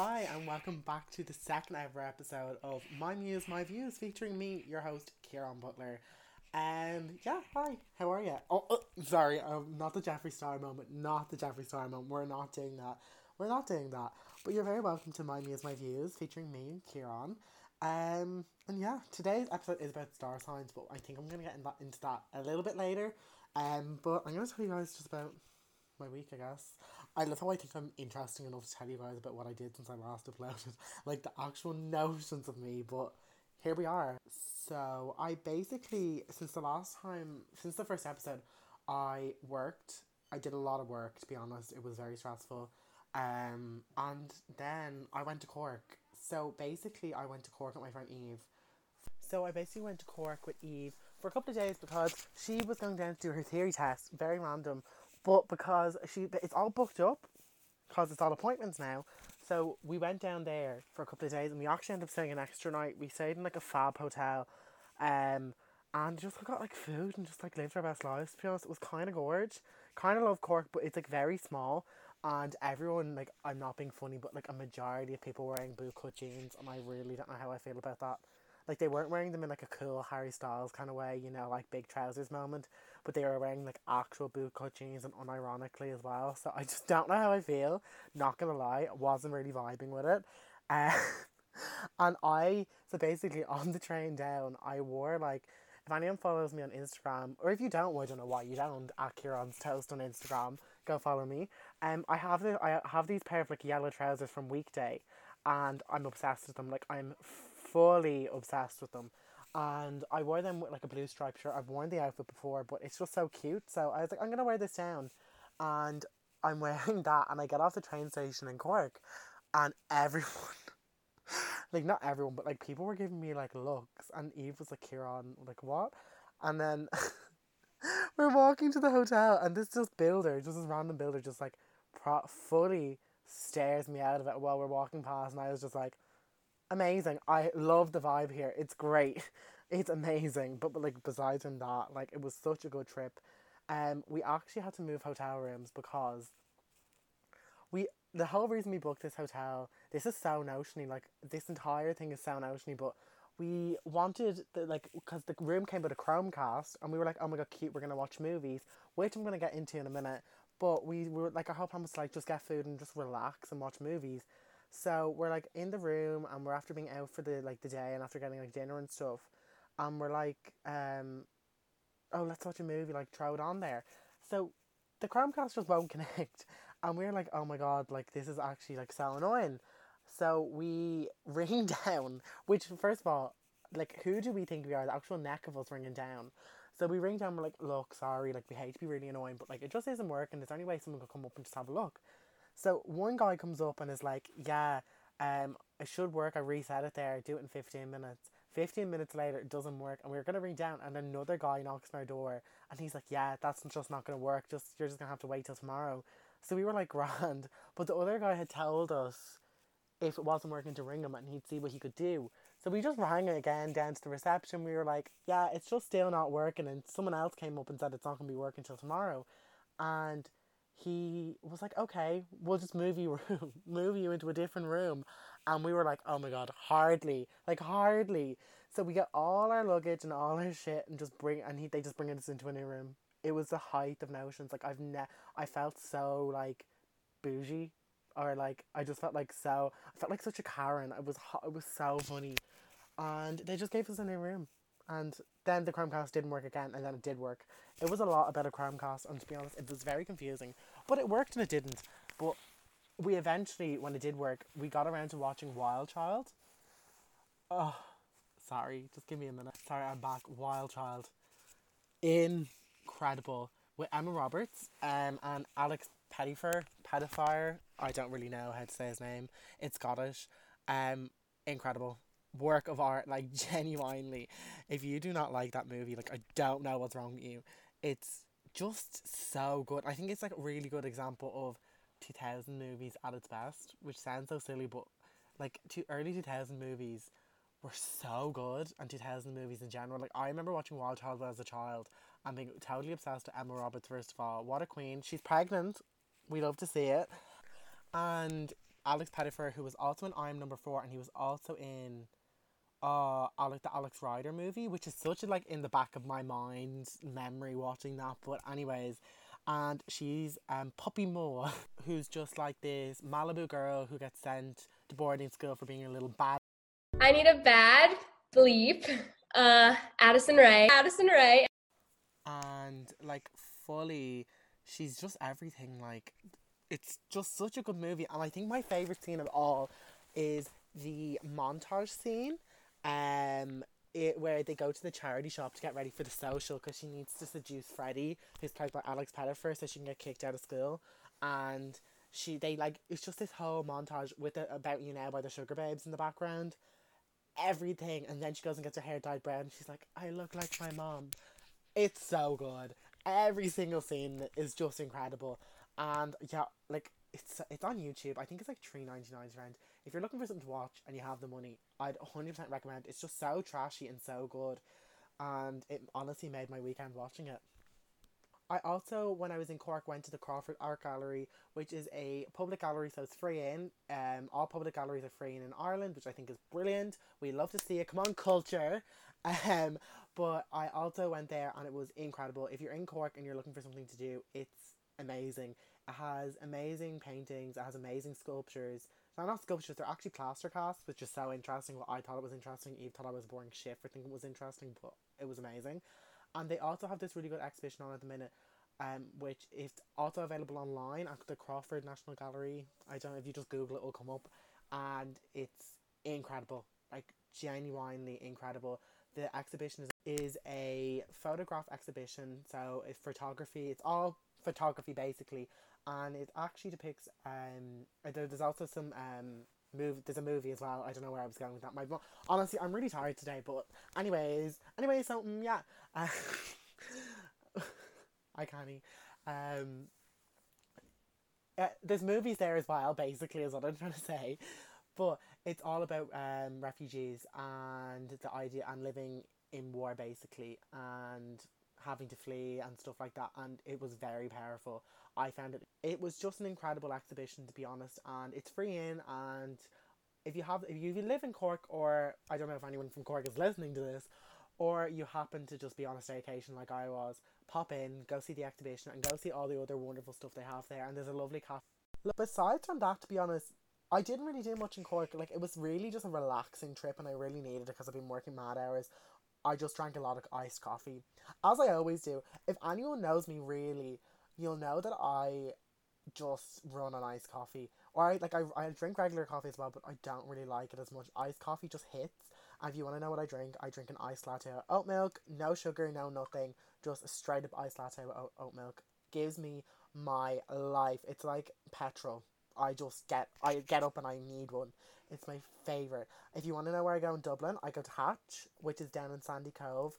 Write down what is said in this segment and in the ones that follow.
Hi and welcome back to the second ever episode of My Muse, My Views, featuring me, your host, Kieran Butler. Yeah, hi, how are you? Oh, sorry, not the Jeffree Star moment, we're not doing that, but you're very welcome to My Muse, My Views, featuring me, Kieran. And yeah, today's episode is about star signs, but I think I'm going to get into that a little bit later, but I'm going to tell you guys just about my week, I guess. I love how I think I'm interesting enough to tell you guys about what I did since I last uploaded, like the actual notions of me, but here we are. So I basically, since the first episode, I did a lot of work, to be honest. It was very stressful. And then I went to Cork. So basically I went to Cork with my friend Eve. So I basically went to Cork with Eve for a couple of days because she was going down to do her theory test, very random. But because it's all booked up, because it's all appointments now. So we went down there for a couple of days and we actually ended up staying an extra night. We stayed in like a fab hotel, and just got like food and just like lived our best lives, to be honest. It was kind of gorge. Kind of love Cork, but it's like very small. And everyone, like, I'm not being funny, but like a majority of people wearing bootcut jeans, and I really don't know how I feel about that. Like, they weren't wearing them in like a cool Harry Styles kind of way, you know, like big trousers moment, but they were wearing like actual bootcut jeans and unironically as well. So I just don't know how I feel, not gonna lie. I wasn't really vibing with it. So basically on the train down, I wore like, if anyone follows me on Instagram, or if you don't, well, I don't know why you don't, at Kieran's Toast on Instagram, go follow me. I have these pair of like yellow trousers from Weekday, and I'm obsessed with them. Like, I'm fully obsessed with them, and I wore them with like a blue striped shirt. I've worn the outfit before, but it's just so cute, so I was like, I'm gonna wear this down, and I'm wearing that, and I get off the train station in Cork, and everyone like, not everyone, but like people were giving me like looks, and Eve was like, Kieran, like, what? And then we're walking to the hotel, and this random builder just like fully stares me out of it while we're walking past, and I was just like, amazing. I love the vibe here. It's great. It's amazing. But like, besides from that, like, it was such a good trip. We actually had to move hotel rooms because the whole reason we booked this hotel, this is so notiony, like, this entire thing is so notiony, but we wanted, because the room came with a Chromecast, and we were like, oh my god, cute, we're going to watch movies, which I'm going to get into in a minute, but we were like, our whole plan was to, like, just get food and just relax and watch movies. So we're like in the room, and we're after being out for the day, and after getting like dinner and stuff, and we're like, oh, let's watch a movie, like, throw it on there. So the Chromecast just won't connect, and we're like, oh my god, like, this is actually like so annoying. So we ring down, which, first of all, like, who do we think we are? The actual neck of us ringing down. So we ring down, we're like, look, sorry, like, we hate to be really annoying, but like, it just isn't working. There's only way someone could come up and just have a look. So one guy comes up and is like, yeah, it should work. I reset it there. Do it in 15 minutes. 15 minutes later, it doesn't work. And we were going to ring down, and another guy knocks on our door. And he's like, yeah, that's just not going to work. You're just going to have to wait till tomorrow. So we were like, grand. But the other guy had told us if it wasn't working to ring him, and he'd see what he could do. So we just rang again down to the reception. We were like, yeah, it's just still not working. And someone else came up and said it's not going to be working till tomorrow. And he was like, okay, we'll just move you into a different room. And we were like, oh my god, hardly. So we get all our luggage and all our shit and they just bring us into a new room. It was the height of notions. Like, I felt so like bougie, or like, I felt like such a Karen. It was hot. It was so funny. And they just gave us a new room. And then the Chromecast didn't work again, and then it did work. It was a lot about a Chromecast, and to be honest, it was very confusing. But it worked and it didn't. But we eventually, when it did work, we got around to watching Wild Child. Oh, sorry, just give me a minute. Sorry, I'm back. Wild Child. Incredible. With Emma Roberts and Alex Pettyfer. I don't really know how to say his name. It's Scottish. Incredible. Work of art, like, genuinely, if you do not like that movie, like, I don't know what's wrong with you. It's just so good. I think it's like a really good example of 2000 movies at its best, which sounds so silly, but like, early 2000 movies were so good, and 2000 movies in general. Like, I remember watching Wild Child as a child and being totally obsessed with Emma Roberts. First of all, what a queen. She's pregnant, we love to see it. And Alex Pettyfer, who was also in I'm Number Four, and he was also in the Alex Rider movie, which is such a, like, in the back of my mind memory watching that. But anyways, and she's Poppy Moore, who's just like this Malibu girl who gets sent to boarding school for being a little bad. I need a bad bleep. Addison Rae. And like fully, she's just everything. Like, it's just such a good movie. And I think my favourite scene of all is the montage scene where they go to the charity shop to get ready for the social, because she needs to seduce Freddie, who's played by Alex Pettyfer, so she can get kicked out of school. And they like, it's just this whole montage with the About You Now by the Sugar Babes in the background, everything. And then she goes and gets her hair dyed brown, and she's like, I look like my mom. It's so good. Every single scene is just incredible. And yeah, like, it's on YouTube. I think it's like $3.99 rent. If you're looking for something to watch and you have the money, I'd 100% recommend. It's just so trashy and so good, and it honestly made my weekend watching it. I also, when I was in Cork, went to the Crawford Art Gallery, which is a public gallery, so it's free in. All public galleries are free in Ireland, which I think is brilliant. We love to see it. Come on, culture. But I also went there, and it was incredible. If you're in Cork and you're looking for something to do, it's amazing. It has amazing paintings, it has amazing sculptures. They're not sculptures, they're actually plaster casts, which is so interesting. Well, I thought it was interesting. Eve thought I was boring shit for thinking it was interesting, but it was amazing. And they also have this really good exhibition on at the minute, which is also available online at the Crawford National Gallery. I don't know, if you just Google it, it'll come up. And it's incredible, like genuinely incredible. The exhibition is a photograph exhibition, so it's photography. It's all photography basically. And it actually depicts, there's also some, there's a movie as well. I don't know where I was going with that. Honestly, I'm really tired today, but anyways, so, yeah. I can't eat. There's movies there as well, basically, is what I'm trying to say. But it's all about refugees and the idea, and living in war, basically, and having to flee and stuff like that. And it was very powerful. I found it was just an incredible exhibition, to be honest, and it's free in. And if you live in Cork, or I don't know if anyone from Cork is listening to this, or you happen to just be on a staycation like I was, pop in, go see the exhibition, and go see all the other wonderful stuff they have there. And there's a lovely cafe. Besides from that, to be honest, I didn't really do much in Cork. Like, it was really just a relaxing trip, and I really needed it because I've been working mad hours. I just drank a lot of iced coffee, as I always do. If anyone knows me really, you'll know that I just run on iced coffee. Or I drink regular coffee as well, but I don't really like it as much. Iced coffee just hits. And if you want to know what I drink an iced latte with oat milk. No sugar, no nothing. Just a straight up iced latte with oat milk. Gives me my life. It's like petrol. I get up and I need one. It's my favourite. If you want to know where I go in Dublin, I go to Hatch, which is down in Sandy Cove.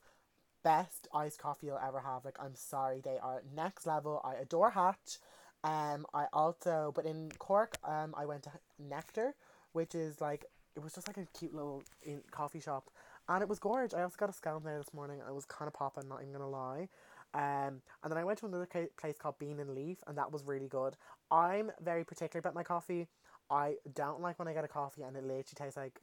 Best iced coffee you'll ever have. Like, I'm sorry, they are next level. I adore Hatch. But in Cork, I went to Nectar, which is like, it was just like a cute little coffee shop, and it was gorge. I also got a scone there this morning, and it was kind of popping, not even gonna lie. And then I went to another place called Bean and Leaf, and that was really good. I'm very particular about my coffee. I don't like when I get a coffee and it literally tastes like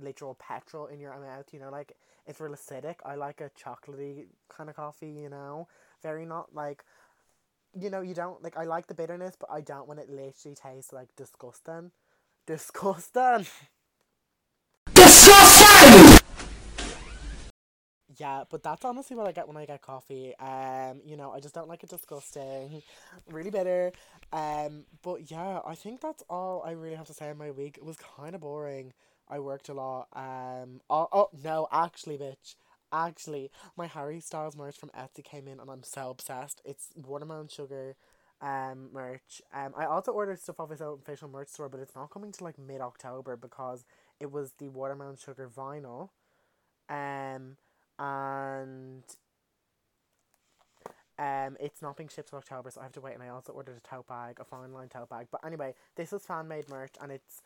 literal petrol in your mouth, you know, like, it's real acidic. I like a chocolatey kind of coffee, you know, very not like, you know, you don't, like, I like the bitterness, but I don't when it literally tastes like disgusting. Disgusting! Yeah, but that's honestly what I get when I get coffee. You know, I just don't like it disgusting, really bitter. But yeah, I think that's all I really have to say in my week. It was kind of boring. I worked a lot. Actually, my Harry Styles merch from Etsy came in, and I'm so obsessed. It's Watermelon Sugar merch. I also ordered stuff off his own official merch store, but it's not coming to like mid-October because it was the Watermelon Sugar vinyl. And it's not being shipped till October, so I have to wait. And I also ordered a tote bag, a Fine Line tote bag. But anyway, this is fan-made merch, and it's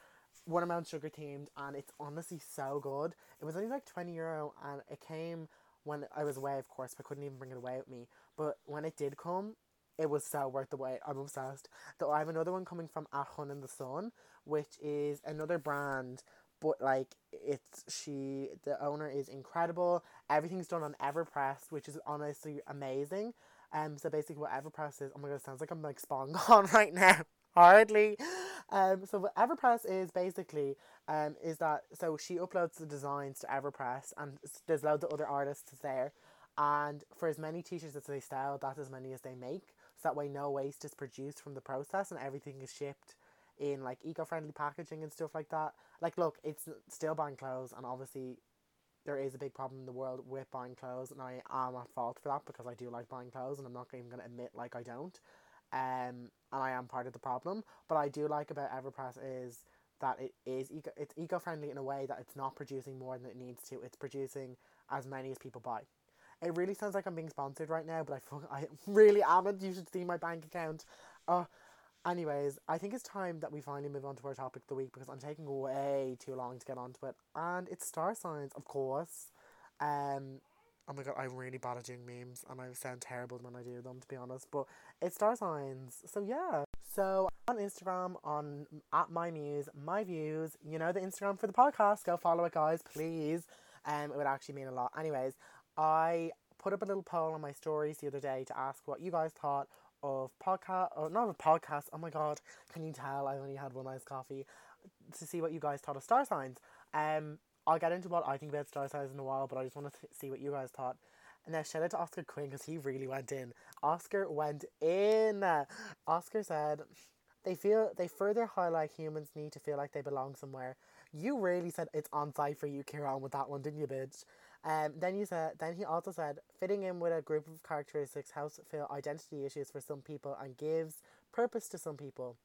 Watermelon Sugar themed, and it's honestly so good. It was only like €20, and it came when I was away, of course, but I couldn't even bring it away with me. But when it did come, it was so worth the wait. I'm obsessed. Though I have another one coming from Aachen in the Sun, which is another brand, but like the owner is incredible. Everything's done on Everpress, which is honestly amazing. So basically what Everpress is, oh my god, it sounds like I'm like spawning on right now. Hardly. So what Everpress is basically is that, so she uploads the designs to Everpress, and there's loads of other artists there, and for as many t-shirts as they sell, that's as many as they make, so that way no waste is produced from the process, and everything is shipped in like eco-friendly packaging and stuff like that. Like, look, it's still buying clothes, and obviously there is a big problem in the world with buying clothes, and I am at fault for that because I do like buying clothes, and I'm not even going to admit like I don't. And I am part of the problem, but I do like about Everpress is that it's eco-friendly in a way that it's not producing more than it needs to. It's producing as many as people buy. It really sounds like I'm being sponsored right now, but I really am. You should see my bank account. Anyways, I think it's time that we finally move on to our topic of the week, because I'm taking way too long to get onto it, and it's star signs, of course. Oh my god, I'm really bad at doing memes, and I sound terrible when I do them, to be honest, but it's star signs, so yeah. So, on Instagram, at my muse, my views, you know the Instagram for the podcast, go follow it guys, please, it would actually mean a lot. Anyways, I put up a little poll on my stories the other day to ask what you guys thought of podcast, oh my god, can you tell I only had one iced coffee, to see what you guys thought of star signs. I'll get into what I think about star signs in a while, but I just want to see what you guys thought. And now shout out to Oscar Quinn, because he really went in. Oscar said, they further highlight humans need to feel like they belong somewhere. You really said it's on site for you, Kieran, with that one, didn't you, bitch? Then he also said, fitting in with a group of characteristics helps fill identity issues for some people and gives purpose to some people.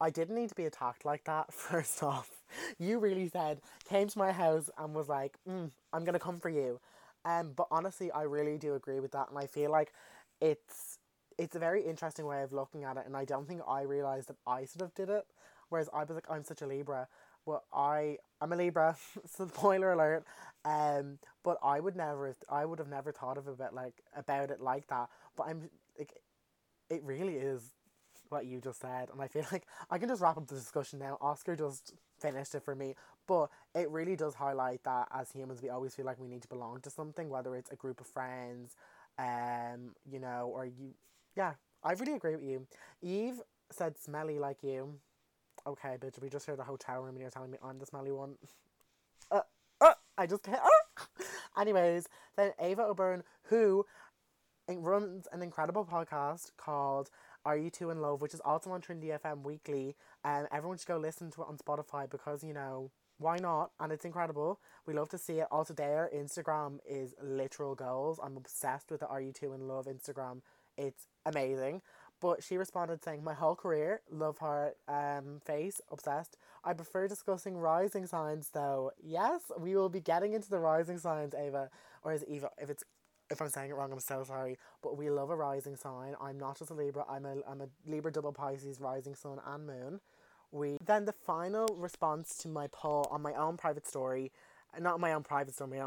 I didn't need to be attacked like that, first off. You really said, came to my house and was like, I'm going to come for you. But honestly, I really do agree with that. And I feel like it's a very interesting way of looking at it. And I don't think I realised that I sort of did it. Whereas I was like, I'm such a Libra. Well, I'm a Libra, spoiler alert, but I would have never thought of about it like that, but I'm like, it really is what you just said, and I feel like I can just wrap up the discussion now. Oscar just finished it for me, but it really does highlight that as humans we always feel like we need to belong to something, whether it's a group of friends, I really agree with you. Eve said smelly like you. Okay, bitch, we just heard the hotel room and you're telling me I'm the smelly one. I just can't. Anyways, then Ava O'Burn, who runs an incredible podcast called Are You Two in Love, which is also on Trinity FM weekly. Everyone should go listen to it on Spotify because, you know, why not? And it's incredible. We love to see it. Also, their Instagram is literal goals. I'm obsessed with the Are You Two in Love Instagram. It's amazing. But she responded saying, my whole career, love her face, obsessed. I prefer discussing rising signs though. Yes, we will be getting into the rising signs, Ava. Or is it Eva? If I'm saying it wrong, I'm so sorry. But we love a rising sign. I'm not just a Libra, I'm a Libra double Pisces, rising sun and moon. Then the final response to my poll on my own private story, my own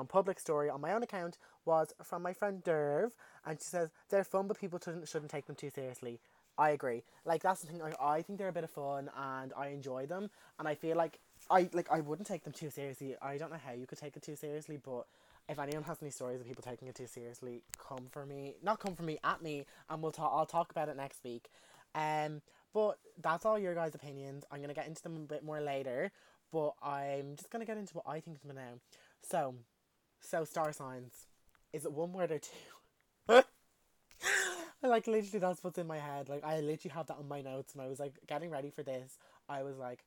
public story on my own account, was from my friend Derv, and she says, they're fun but people shouldn't take them too seriously. I agree. Like, that's the thing, like, I think they're a bit of fun and I enjoy them, and I feel like I wouldn't take them too seriously. I don't know how you could take it too seriously, but if anyone has any stories of people taking it too seriously, at me, and I'll talk about it next week. But that's all your guys' opinions. I'm going to get into them a bit more later, but I'm just going to get into what I think of them now. So star signs. Is it one word or two? Like, literally, that's what's in my head. Like, I literally have that on my notes, and I was, like, getting ready for this. I was like,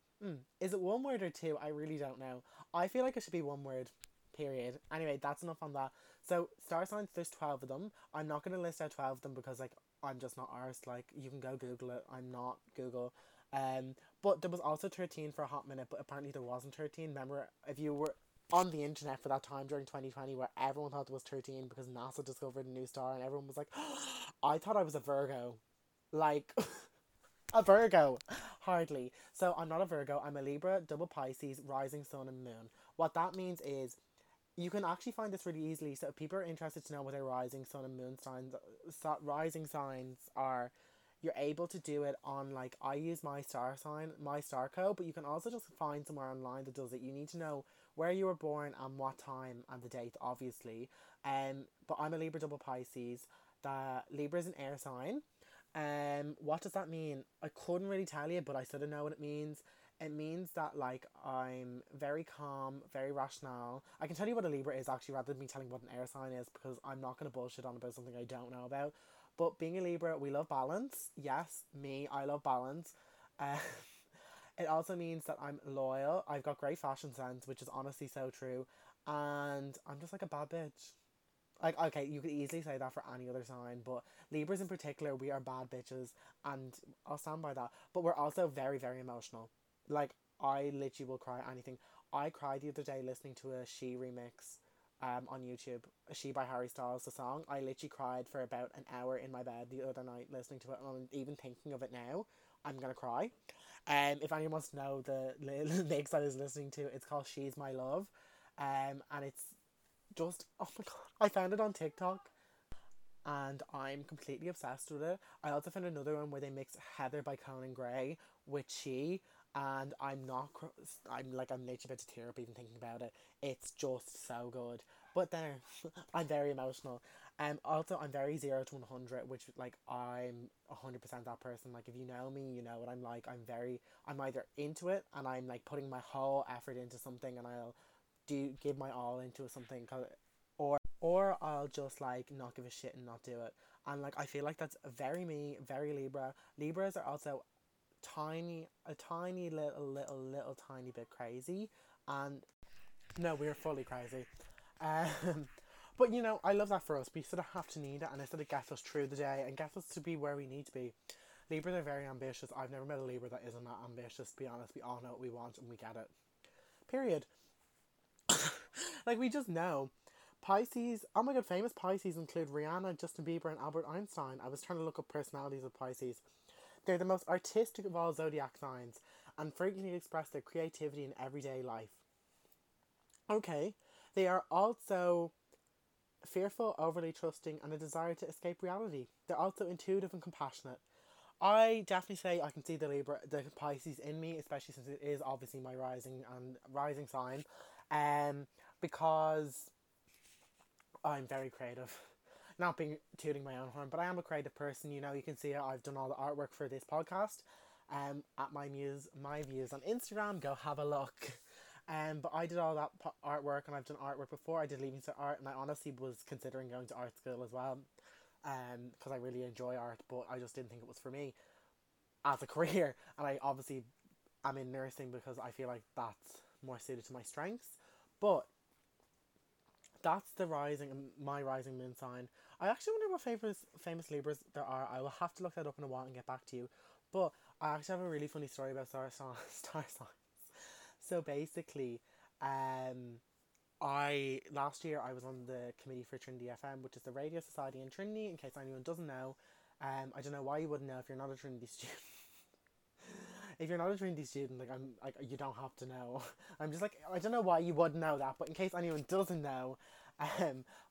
is it one word or two? I really don't know. I feel like it should be one word, period. Anyway, that's enough on that. So, star signs, there's 12 of them. I'm not going to list out 12 of them because, like, I'm just not arsed. Like, you can go Google it. I'm not Google. But there was also 13 for a hot minute, but apparently there wasn't 13. Remember, if you were on the internet for that time during 2020 where everyone thought there was 13 because NASA discovered a new star and everyone was like, oh, I thought I was a Virgo. Like, a Virgo. Hardly. So I'm not a Virgo. I'm a Libra, double Pisces, rising sun and moon. What that means is you can actually find this really easily. So if people are interested to know what their rising sun and moon signs are, you're able to do it on, like, I use my star sign, my star code, but you can also just find somewhere online that does it. You need to know where you were born and what time and the date, obviously. But I'm a Libra double Pisces. That Libra is an air sign. What does that mean? I couldn't really tell you, but I sort of know what it means. It means that, like, I'm very calm, very rational. I can tell you what a Libra is, actually, rather than me telling what an air sign is, because I'm not going to bullshit on about something I don't know about. But being a Libra, we love balance. Yes, me, I love balance. It also means that I'm loyal. I've got great fashion sense, which is honestly so true. And I'm just, like, a bad bitch. Like, okay, you could easily say that for any other sign, but Libras in particular, we are bad bitches, and I'll stand by that. But we're also very, very emotional. Like, I literally will cry anything. I cried the other day listening to a She remix on YouTube. She by Harry Styles, the song. I literally cried for about an hour in my bed the other night listening to it, and even thinking of it now, I'm going to cry. If anyone wants to know the mix I was listening to, it's called She's My Love. And it's just, oh my god, I found it on TikTok. And I'm completely obsessed with it. I also found another one where they mix Heather by Conan Gray with She. And I'm literally about to tear up even thinking about it. It's just so good. But there, I'm very emotional. Also, I'm very 0 to 100, which, like, I'm 100% that person. Like, if you know me, you know what I'm like. I'm either into it and I'm, like, putting my whole effort into something and I'll give my all into something, or I'll just, like, not give a shit and not do it. And, like, I feel like that's very me, very Libra. Libras are also a tiny little bit crazy, and no, we're fully crazy, but you know, I love that for us. We sort of have to need it, and it sort of gets us through the day and gets us to be where we need to be. Libras are very ambitious. I've never met a Libra that isn't that ambitious, to be honest. We all know what we want and we get it, period. Like, we just know. Pisces, oh my god, famous Pisces include Rihanna, Justin Bieber and Albert Einstein. I was trying to look up personalities of Pisces. They're the most artistic of all zodiac signs and frequently express their creativity in everyday life. Okay, they are also fearful, overly trusting, and a desire to escape reality. They're also intuitive and compassionate. I definitely say I can see the Pisces in me, especially since it is obviously my rising sign, because I'm very creative. Not being tooting my own horn, but I am a creative person. You know, you can see it. I've done all the artwork for this podcast. At my views on Instagram, go have a look. But I did all that artwork, and I've done artwork before. I did Leaving Cert Art, and I honestly was considering going to art school as well, because I really enjoy art, but I just didn't think it was for me as a career. And I obviously am in nursing because I feel like that's more suited to my strengths. But that's my rising moon sign. I actually wonder what famous Libras there are. I will have to look that up in a while and get back to you. But I actually have a really funny story about star signs. So basically, last year I was on the committee for Trinity FM, which is the radio society in Trinity, in case anyone doesn't know. I don't know why you wouldn't know if you're not a Trinity student. If you're not a Trinity student, like, I'm like, you don't have to know. I'm just like, I don't know why you would know that, but in case anyone doesn't know,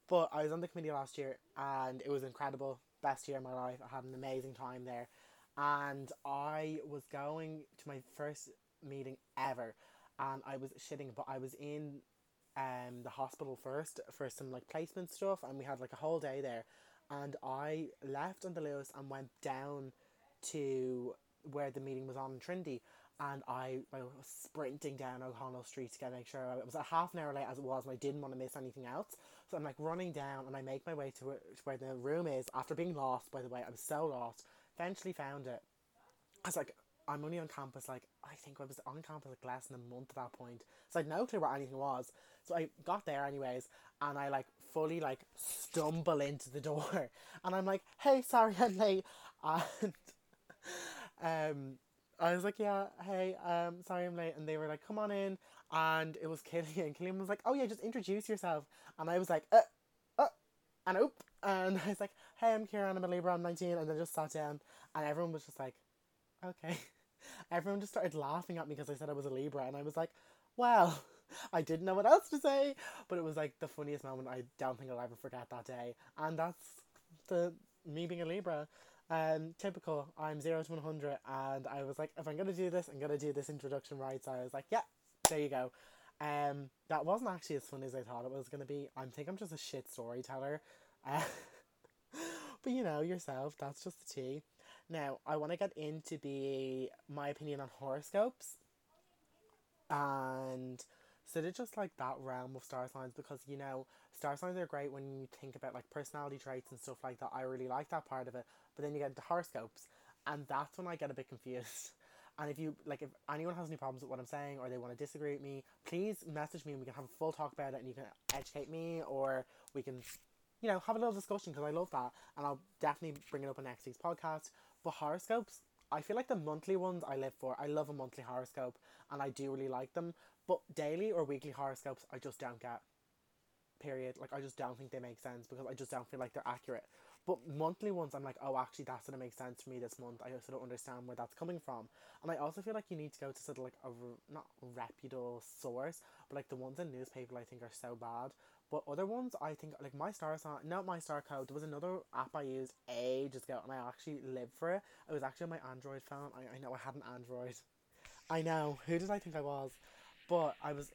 but I was on the committee last year, and it was incredible. Best year of my life. I had an amazing time there, and I was going to my first meeting ever, and I was shitting, but I was in the hospital first for some, like, placement stuff, and we had, like, a whole day there, and I left on the Lewis and went down to where the meeting was on in Trinity, and I was sprinting down O'Connell Street to make sure. It was a half an hour late as it was, and I didn't want to miss anything else, so I'm, like, running down, and I make my way to where the room is, after being lost, by the way. I was so lost. Eventually found it. I was like, I'm only on campus, like, I think I was on campus, like, less than a month at that point, so I had no clue where anything was. So I got there anyways, and I, like, fully, like, stumble into the door, and I'm like, hey, sorry I'm late, and I was like, yeah, hey, sorry I'm late, and they were like, come on in, and it was Killian. Killian was like, oh yeah, just introduce yourself, and I was like, and oop, and I was like, hey, I'm Kieran, I'm a Libra, I'm 19, and then just sat down, and everyone was just like, okay. Everyone just started laughing at me because I said I was a Libra, and I was like, well, I didn't know what else to say, but it was, like, the funniest moment. I don't think I'll ever forget that day, and that's me being a Libra. Typical, I'm 0 to 100, and I was like, if I'm gonna do this, I'm gonna do this introduction right. So I was like, yeah, there you go. That wasn't actually as funny as I thought it was gonna be. I think I'm just a shit storyteller. But you know yourself, that's just the tea. Now, I want to get into my opinion on horoscopes. And so they're just like that realm of star signs, because, you know, star signs are great when you think about like personality traits and stuff like that. I really like that part of it. But then you get into horoscopes, and that's when I get a bit confused. And if anyone has any problems with what I'm saying, or they want to disagree with me, please message me and we can have a full talk about it, and you can educate me, or we can, you know, have a little discussion, because I love that. And I'll definitely bring it up on next week's podcast. But horoscopes, I feel like the monthly ones I live for. I love a monthly horoscope, and I do really like them. But daily or weekly horoscopes, I just don't get. Period. Like, I just don't think they make sense, because I just don't feel like they're accurate. But monthly ones, I'm like, oh, actually, that's going to make sense for me this month. I also don't understand where that's coming from. And I also feel like you need to go to sort of like not reputable source, but like the ones in newspaper I think are so bad. But other ones, I think, like my star code, there was another app I used ages ago, and I actually lived for it. It was actually on my Android phone. I know I had an Android. I know, who did I think I was? But I was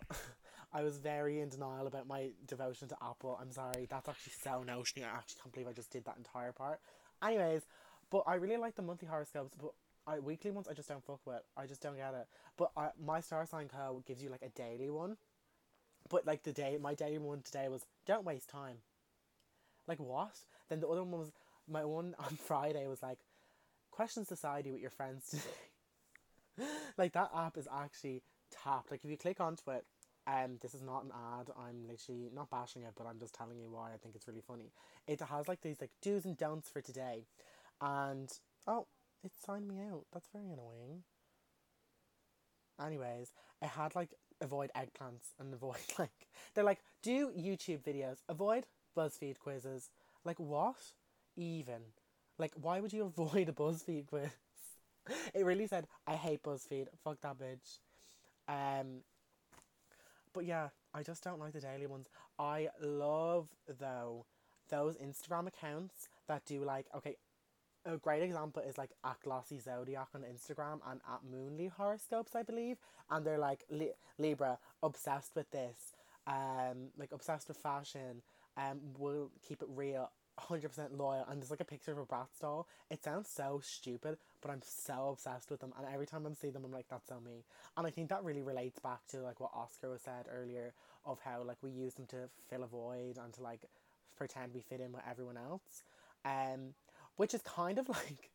I was very in denial about my devotion to Apple. I'm sorry, that's actually so notional. I actually can't believe I just did that entire part. Anyways, but I really like the monthly horoscopes, but weekly ones I just don't fuck with. I just don't get it. But my star sign code gives you like a daily one. But like my daily one today was, don't waste time. Like, what? Then the other one was, my one on Friday was like, question society with your friends today. Like, that app is actually tapped. Like, if you click onto it, this is not an ad, I'm literally not bashing it, but I'm just telling you why I think it's really funny. It has like these like do's and don'ts for today, and oh, it signed me out. That's very annoying. Anyways, it had like avoid eggplants and avoid like, they're like, do YouTube videos, avoid BuzzFeed quizzes. Like, what? Even like, why would you avoid a BuzzFeed quiz? It really said, I hate BuzzFeed, fuck that bitch. But yeah, I just don't like the daily ones. I love, though, those Instagram accounts that do like, okay, a great example is like at Glossy Zodiac on Instagram, and at Moonly Horoscopes, I believe. And they're like, Libra, obsessed with this, like obsessed with fashion, we'll keep it real, 100% loyal. And there's like a picture of a Bratz doll. It sounds so stupid, but I'm so obsessed with them, and every time I see them I'm like, that's so me. And I think that really relates back to like what Oscar was said earlier, of how like we use them to fill a void and to like pretend we fit in with everyone else, which is kind of like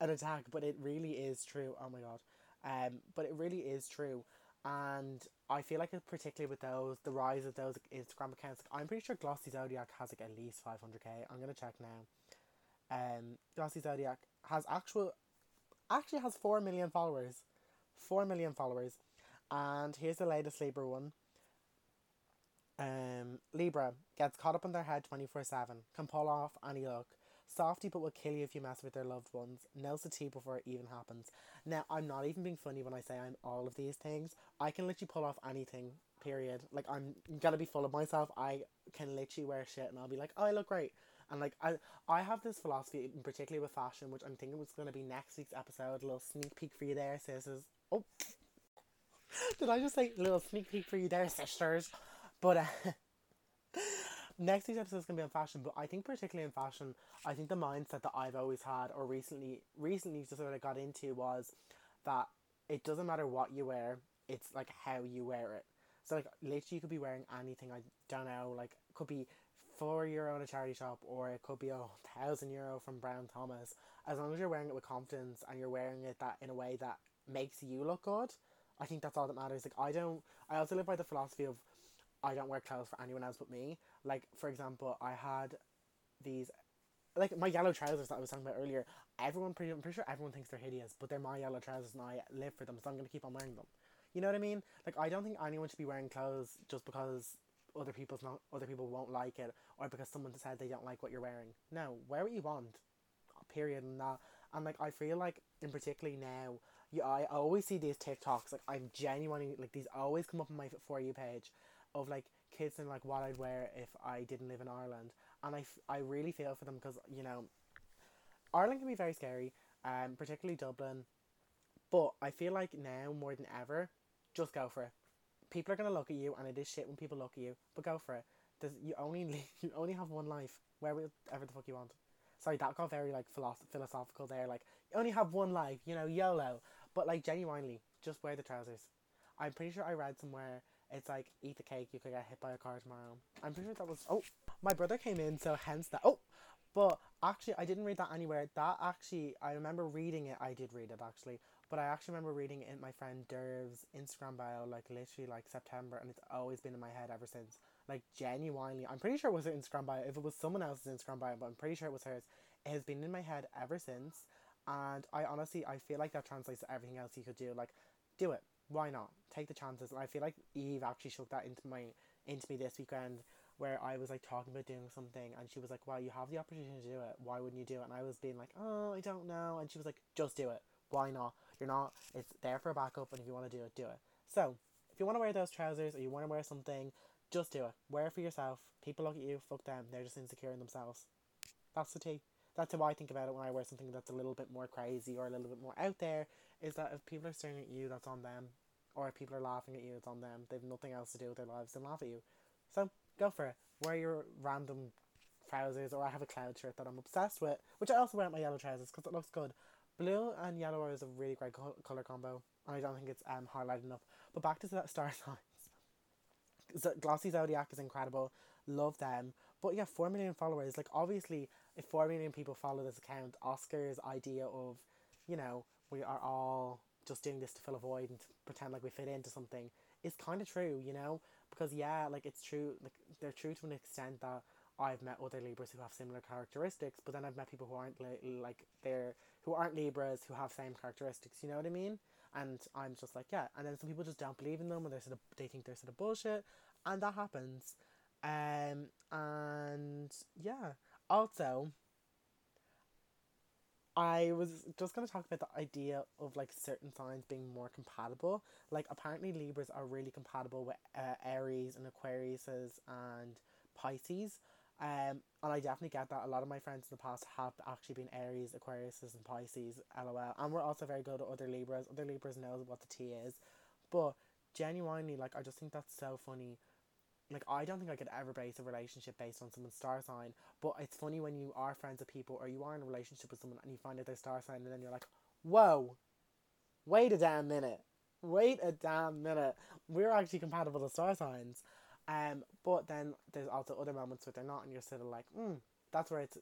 an attack, but it really is true. Oh my god. But it really is true. And I feel like particularly with those, the rise of those Instagram accounts, like, I'm pretty sure Glossy Zodiac has like at least 500k. I'm gonna check now. Glossy Zodiac has actually has 4 million followers. 4 million followers. And here's the latest Libra one. Libra gets caught up in their head 24/7. Can pull off any look. Softy but will kill you if you mess with their loved ones. Nails the tea before it even happens. Now, I'm not even being funny when I say I'm all of these things. I can literally pull off anything, period. Like, I'm gonna be full of myself. I can literally wear shit and I'll be like, oh, I look great. And like, I have this philosophy, particularly with fashion, which I'm thinking was gonna be next week's episode. A little sneak peek for you there, sisters. Oh, did I just say little sneak peek for you there, sisters? But next week's episode is going to be on fashion, but I think particularly in fashion, I think the mindset that I've always had, or recently just sort of got into, was that it doesn't matter what you wear, it's like how you wear it. So like, literally you could be wearing anything, I don't know, like could be €4 at a charity shop, or it could be €1,000 from Brown Thomas. As long as you're wearing it with confidence, and you're wearing it that in a way that makes you look good, I think that's all that matters. Like, I also live by the philosophy of, I don't wear clothes for anyone else but me. Like, for example, I had these, like, my yellow trousers that I was talking about earlier. I'm pretty sure everyone thinks they're hideous, but they're my yellow trousers and I live for them, so I'm going to keep on wearing them. You know what I mean? Like, I don't think anyone should be wearing clothes just because other people won't like it, or because someone said they don't like what you're wearing. No, wear what you want. Period. And that. And like, I feel like, in particularly now, I always see these TikToks, like, I'm genuinely, like, these always come up on my For You page, of like kids and like what I'd wear if I didn't live in Ireland. And I really feel for them, because, you know, Ireland can be very scary, particularly Dublin. But I feel like now, more than ever, just go for it. People are going to look at you, and it is shit when people look at you, but go for it. You only have one life, wherever the fuck you want. Sorry, that got very, like, philosophical there. Like, you only have one life, you know, YOLO. But, like, genuinely, just wear the trousers. I'm pretty sure I read somewhere, it's like, eat the cake, you could get hit by a car tomorrow. I'm pretty sure that was... Oh, my brother came in, so hence that... Oh! But, actually, I didn't read that anywhere. That actually... I remember reading it. I did read it, actually. But I actually remember reading it in my friend Derv's Instagram bio, like, literally, like, September. And it's always been in my head ever since. Like, genuinely. I'm pretty sure it was her Instagram bio. If it was someone else's Instagram bio, but I'm pretty sure it was hers. It has been in my head ever since. And I honestly... I feel like that translates to everything else you could do. Like, do it. Why not? Take the chances. And I feel like Eve actually shook that into me this weekend, where I was, like, talking about doing something, and she was like, well, you have the opportunity to do it, why wouldn't you do it? And I was being like, oh, I don't know. And she was like, just do it. Why not? You're not, it's there for a backup, and if you want to do it, do it. So, if you want to wear those trousers, or you want to wear something, just do it. Wear it for yourself. People look at you, fuck them, they're just insecure in themselves. That's the tea. That's how I think about it when I wear something that's a little bit more crazy, or a little bit more out there, is that if people are staring at you, that's on them. Or if people are laughing at you, it's on them. They have nothing else to do with their lives than laugh at you. So, go for it. Wear your random trousers, or I have a cloud shirt that I'm obsessed with, which I also wear at my yellow trousers because it looks good. Blue and yellow is a really great colour combo, and I don't think it's highlighted enough. But back to that star signs. Glossy Zodiac is incredible. Love them. But yeah, 4 million followers. Like, obviously, if 4 million people follow this account, Oscar's idea of, you know, we are all just doing this to fill a void and to pretend like we fit into something is kind of true, you know? Because, yeah, like, it's true, like, they're true to an extent that I've met other Libras who have similar characteristics, but then I've met people who aren't, who aren't Libras, who have same characteristics, you know what I mean? And I'm just like, yeah. And then some people just don't believe in them, or they think they're sort of bullshit, and that happens. And, yeah. Also, I was just going to talk about the idea of, like, certain signs being more compatible. Like, apparently Libras are really compatible with Aries and Aquariuses and Pisces. And I definitely get that. A lot of my friends in the past have actually been Aries, Aquariuses and Pisces, LOL. And we're also very good at other Libras. Other Libras know what the tea is. But genuinely, like, I just think that's so funny. Like, I don't think I could ever base a relationship based on someone's star sign, but it's funny when you are friends with people, or you are in a relationship with someone, and you find out their star sign, and then you're like, whoa, wait a damn minute, we're actually compatible with star signs. But then there's also other moments where they're not, and you're sort of like, that's where it's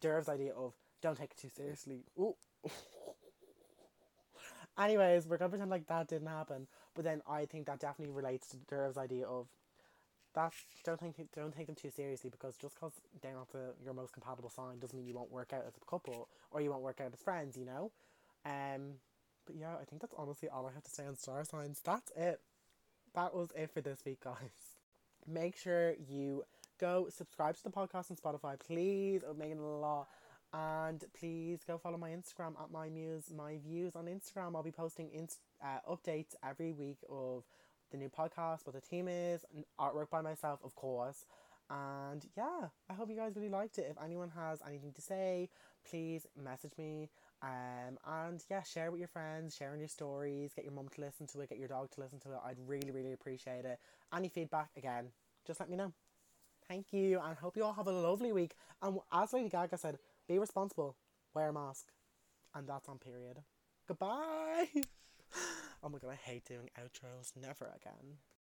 Derv's idea of don't take it too seriously. Ooh. Anyways, we're gonna pretend like that didn't happen, but then I think that definitely relates to Derv's idea of don't take them too seriously, because just because they're not your most compatible sign doesn't mean you won't work out as a couple, or you won't work out as friends, you know? But yeah, I think that's honestly all I have to say on star signs. That's it. That was it for this week, guys. Make sure you go subscribe to the podcast on Spotify, please. It would make it a lot. And please go follow my Instagram at my views on Instagram. I'll be posting updates every week of the new podcast, what the team is, and artwork by myself, of course. And yeah, I hope you guys really liked it. If anyone has anything to say, please message me. And yeah, share with your friends, share in your stories, get your mum to listen to it, get your dog to listen to it. I'd really, really appreciate it. Any feedback, again, just let me know. Thank you, and hope you all have a lovely week. And as Lady Gaga said, be responsible, wear a mask, and that's on period. Goodbye. Oh my god, I hate doing outros. Never again.